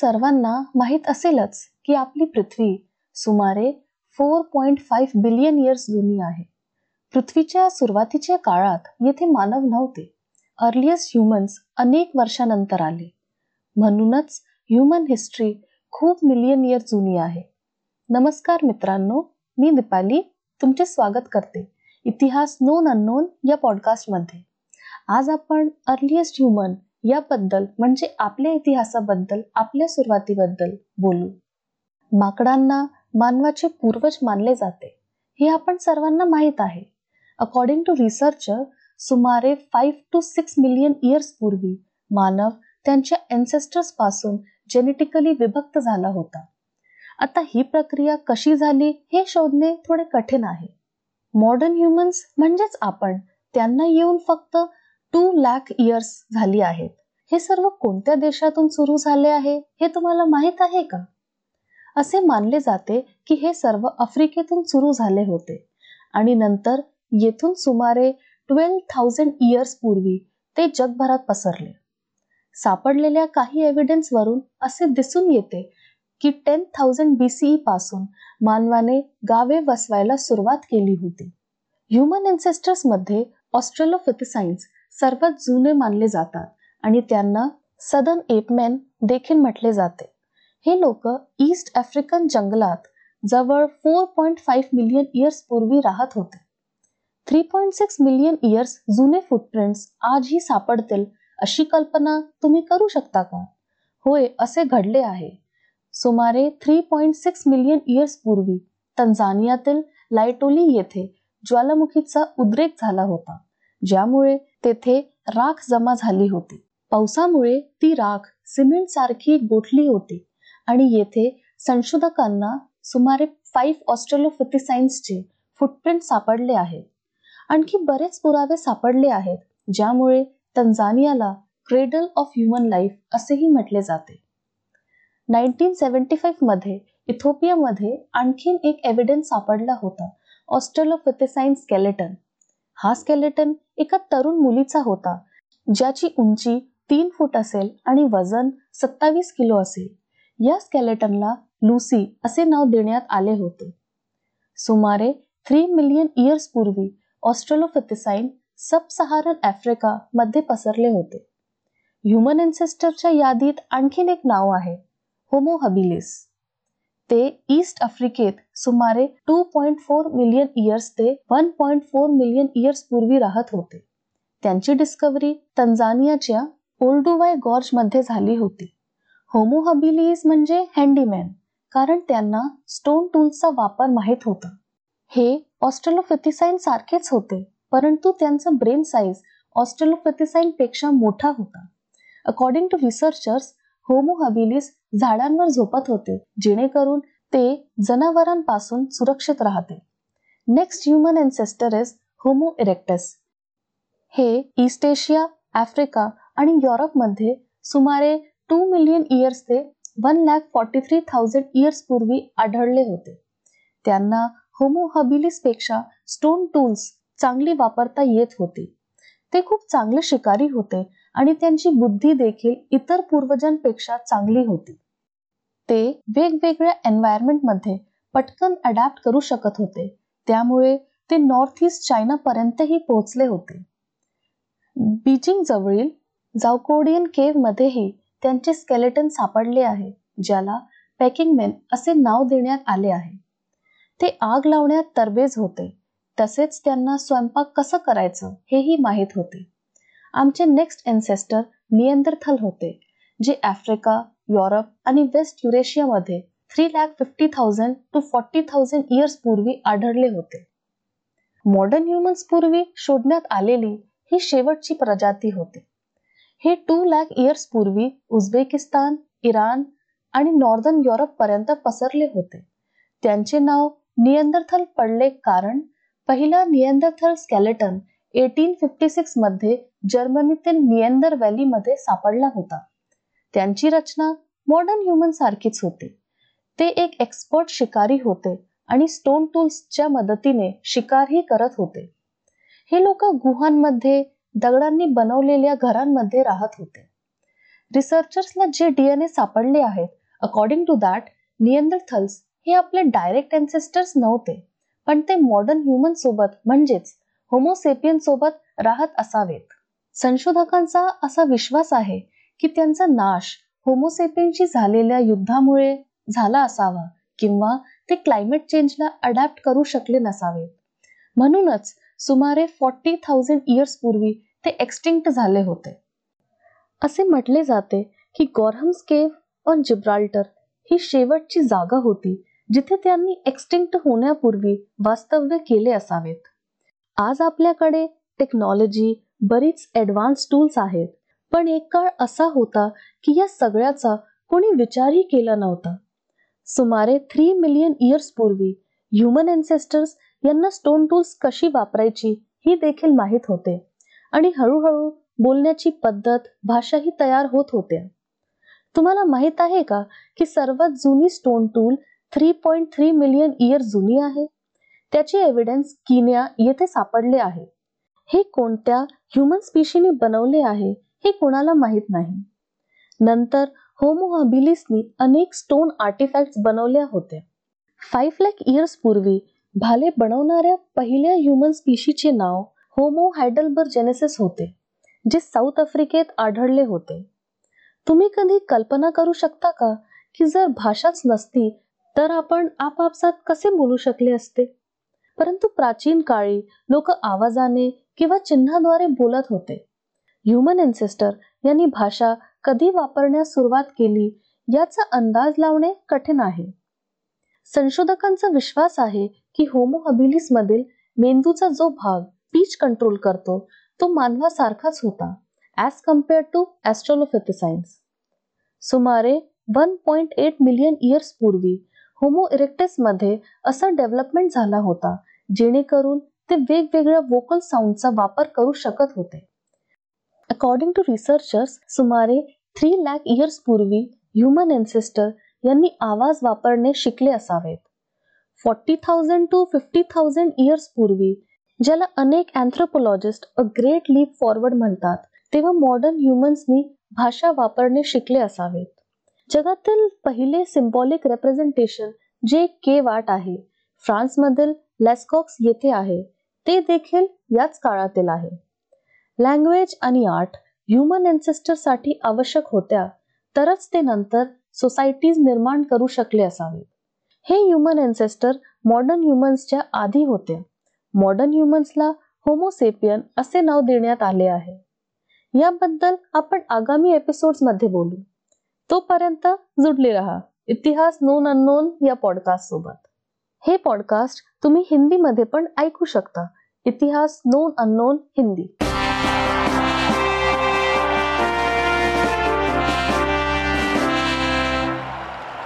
सर्वांना माहीत असेलच की आपली पृथ्वी सुमारे 4.5 बिलियन इयर्स जुनी आहे. पृथ्वीच्या सुरुवातीच्या काळात येथे मानव नव्हते. अर्लिएस्ट ह्युमन्स अनेक वर्षानंतर आले, म्हणूनच ह्युमन हिस्ट्री खूप मिलियन इयर जुनी आहे. नमस्कार मित्रांनो, मी दीपाली तुमचे स्वागत करते इतिहास नोन अननोन या पॉडकास्टमध्ये. आज आपण अर्लिएस्ट ह्युमन याबद्दल म्हणजे आपल्या इतिहासाबद्दल, आपल्या सुरुवातीबद्दल बोलू. माकडांना मानवाचे पूर्वज मानले जाते हे आपण सर्वांना माहीत आहे. अकॉर्डिंग टू रिसर्चर, सुमारे 5 to 6 मिलियन इयर्स पूर्वी मानव त्यांच्या एन्सेस्टर्स पासून जेनेटिकली विभक्त झाला होता. आता ही प्रक्रिया कशी झाली हे शोधणे थोडे कठीण आहे. मॉडर्न ह्युमन्स म्हणजेच आपण, त्यांना येऊन फक्त 2 लाख इयर्स झाली आहेत. हे सर्व कोणत्या देशातून सुरू झाले आहे हे तुम्हाला माहित आहे का? असे मानले जाते की हे सर्व आफ्रिकेतून सुरू झाले होते आणि नंतर येथून सुमारे 12,000 इयर्स पूर्वी ते जगभरात पसरले. सापडलेल्या काही एव्हिडन्स वरून असे दिसून येते की 10,000 BCE पासून मानवाने गावे वसवायला सुरुवात केली होती. ह्युमन एन्सेस्टर्स मध्ये ऑस्ट्रेलोफिथिसाइन्स सर्वात जुने मानले जातात आणि त्यांना सदन एपमॅन देखील म्हटले जाते. हे लोक ईस्ट आफ्रिकन जंगलात जवळ 4.5 मिलियन इयर्स पूर्वी राहत होते. 3.6 मिलियन इयर्स जुने फुटप्रिंट्स आजही सापडतील अशी कल्पना तुम्ही करू शकता का? होय, असे घडले आहे. सुमारे 3.6 मिलियन इयर्स पूर्वी तंझानियातील लायटोली येथे ज्वालामुखीचा उद्रेक झाला होता, ज्यामुळे तेथे राख जमा झाली होती. पावसामुळे ती राख सिमेंट सारखी गोठली होती आणि येथे संशोधकांना सुमारे 5 ऑस्ट्रेलोफिथिसाइन्सचे फुटप्रिंट सापडले आहेत. आणखी बरेच पुरावे सापडले आहेत, ज्यामुळे तंझानियाला क्रेडल ऑफ ह्युमन लाईफ असेही म्हटले जाते. 1975 मध्ये इथिओपियामध्ये आणखीन एक एव्हिडन्स सापडला होता, ऑस्ट्रेलोफिथिसाइन स्केलेटन. हा स्केलेटन एका तरुण मुलीचा होता, ज्याची उंची 3 फूट असेल आणि वजन 27 किलो असेल. या स्केलेटनला लुसी असे नाव देण्यात आले होते. सुमारे 3 मिलियन इयर्स पूर्वी ऑस्ट्रेलोफिथिसाइन सब सहारन आफ्रिका मध्ये पसरले होते. ह्युमन एन्सेस्टरच्या यादीत आणखीन एक नाव आहे, होमो हबिलिस. ते ईस्ट आफ्रिकेत सुमारे 2.4 मिलियन इयर्स ते 1.4 मिलियन इयर्स पूर्वी राहत होते. त्यांची डिस्कव्हरी तंझानियाच्या ओल्डुवाय गॉर्ज मध्ये झाली होती. होमो हबिलिस म्हणजे हँडीमॅन, कारण त्यांना स्टोन टूल्सचा वापर माहीत होता. हे ऑस्ट्रेलोफिथिसाइन सारखेच होते, परंतु त्यांचा ब्रेन साईज ऑस्ट्रेलोफिथिसाइन पेक्षा मोठा होता. According to researchers, homo habilis झाडांवर झोपत होते, जेणेकरून ते जनावरांपासून सुरक्षित राहते. Next human ancestor is homo erectus. हे ईस्ट एशिया, आफ्रिका आणि युरोपमध्ये सुमारे 2 मिलियन इयर्स ते 1,43,000 इयर्स पूर्वी आढळले होते. त्यांना होमो हबिलिस पेक्षा स्टोन टूल्स चांगली वापरता येत होती. ते खूप चांगले शिकारी होते आणि त्यांची बुद्धी देखील इतर पूर्वजांपेक्षा चांगली होती. ते वेगवेगळ्या एन्व्हायरमेंटमध्ये पटकन अडॅप्ट करू शकत होते, त्यामुळे ते नॉर्थ ईस्ट चायनापर्यंतही पोहोचले होते. बीजिंग जवळील जावकोडियन केव्ह मध्येही त्यांचे स्केलेटन सापडले आहे, ज्याला पॅकिंगमॅन असे नाव देण्यात आले आहे. ते आग लावण्यात तरबेज होते, तसेच त्यांना स्वयंपाक कसं करायचं हेही माहीत होते. आमचे नेक्स्ट एन्सेस्टर निएंडरथल होते, जे आफ्रिका, युरोप आणि वेस्ट युरेशियामध्ये 3,50,000 to 40,000 इयर्स पूर्वी आढळले होते. मॉडर्न ह्युमन्स पूर्वी शोधण्यात आलेली ही शेवटची प्रजाती होते. हे 2 लाख इयर्स पूर्वी उझबेकिस्तान, इराण आणि नॉर्दर्न युरोप पर्यंत पसरले होते. त्यांचे नाव निएंडरथल पडले कारण पहिला निएंडरथल स्केलेटन 1856 मध्ये जर्मनीतील निएंडर व्हॅली मध्ये सापडला होता. त्यांची रचना मॉडर्न ह्युमन सारखीच होती. ते एक एक्सपर्ट शिकारी होते आणि स्टोन टूल्सच्या मदतीने शिकारही करत होते. हे लोक गुहांमध्ये, दगडांनी बनवलेल्या घरांमध्ये राहत होते. रिसर्चर्सला जे DNA सापडले आहेत, अकॉर्डिंग टू दॅट निएंडरथल्स हे आपले डायरेक्ट एन्सेस्टर्स नव्हते, पण ते मॉडर्न ह्युमन सोबत म्हणजेच होमो सेपियन्स सोबत राहत असावेत. संशोधकांचा असा विश्वास आहे की त्यांचा नाश होमो सेपियन्सशी झालेल्या युद्धामुळे झाला असावा किंवा ते क्लायमेट चेंजला अडॅप्ट करू शकले नसावेत. म्हणूनच सुमारे 40,000 इयर्स पूर्वी ते एक्सटिंक्ट झाले होते. असे म्हटले जाते की गॉरहम्स केव्ह ऑन जिब्राल्टर ही शेवटची जागा होती जिथे त्यांनी एक्सटिंक्ट होण्यापूर्वी वास्तव्य केले असावेत. आज आपल्याकडे टेक्नॉलॉजी, बरीच ॲडव्हान्स टूल्स आहेत, पण एक काळ असा होता की या सगळ्याचा कोणी विचारही केला नव्हता. सुमारे 3 मिलियन इयर्स पूर्वी ह्युमन एन्सेस्टर्स यांना स्टोन टूल्स कशी वापरायची ही देखील माहीत होते आणि हळूहळू बोलण्याची पद्धत, भाषाही तयार होत होत्या. तुम्हाला माहित आहे का की सर्वात जुनी स्टोन टूल 3.3 मिलियन इयर जुनी आहे. त्याचे एव्हिडन्स किन्या येथे सापडले आहे. हे कोणत्या ह्युमन स्पीशीने बनवले आहे हे कोणाला माहीत नाही. नंतर होमो हबिलिसनी अनेक स्टोन आर्टिफॅक्ट्स बनवल्या होत्या. 5 लाख इयर्स पूर्वी भाले बनवणाऱ्या पहिल्या ह्युमन स्पीशीचे नाव होमो हायडलबर्जेनेसिस होते, जे साऊथ आफ्रिकेत आढळले होते. तुम्ही कधी कल्पना करू शकता का की जर भाषाच नसती तर आपण आपापसात कसे बोलू शकले असते? परंतु प्राचीन काळी लोक आवाजाने किंवा चिन्हाद्वारे बोलत होते. ह्युमन एन्सेस्टर यांनी भाषा कधी वापरण्यास सुरुवात केली याचा अंदाज लावणे कठीण आहे. संशोधकांचा विश्वास आहे की होमो हबिलिस मधील मेंदूचा जो भाग पीच कंट्रोल करतो तो मानवासारखाच होता, ॲज कम्पेअर टू ॲस्ट्रॉलोफिथेसाइन्स. सुमारे 1.8 मिलियन इयर्स पूर्वी होमो इरेक्टस मध्ये असा डेव्हलपमेंट झाला होता जेणेकरून ते वेगवेगळ्या व्होकल साऊंडचा वापर करू शकत होते. अकॉर्डिंग टू रिसर्चर्स सुमारे 3 लाख इयर्स पूर्वी ह्युमन एन्सेस्टर यांनी आवाज वापरणे शिकले असावेत. 40,000 टू 50,000 इयर्स पूर्वी, ज्याला अनेक anthropologist a great leap forward म्हणतात, तेव्हा मॉडर्न ह्युमन्सनी भाषा वापरणे शिकले असावेत. जगातील पहिले सिम्बॉलिक रेप्रेझेंटेशन जे केव्ह आर्ट आहे, फ्रान्समधील लॅस्कॉक्स येथे आहे, ते देखील याच काळातील आहे. लँग्वेज आणि आर्ट ह्युमन एन्सेस्टरसाठी आवश्यक होत्या, तरच ते नंतर सोसायटीज निर्माण करू शकले असावेत. हे ह्युमन एन्सेस्टर मॉडर्न ह्युमन्सच्या आधी होते. मॉडर्न ह्युमन्सला होमो सेपियन असे नाव देण्यात आले आहे. याबद्दल आपण आगामी एपिसोड्समध्ये बोलू. तोपर्यंत जुडले रहा इतिहास नोन अननोन या पॉडकास्ट सोबत. हे पॉडकास्ट तुम्ही हिंदीमध्ये पण ऐकू शकता. इतिहास नोन अननोन हिंदी.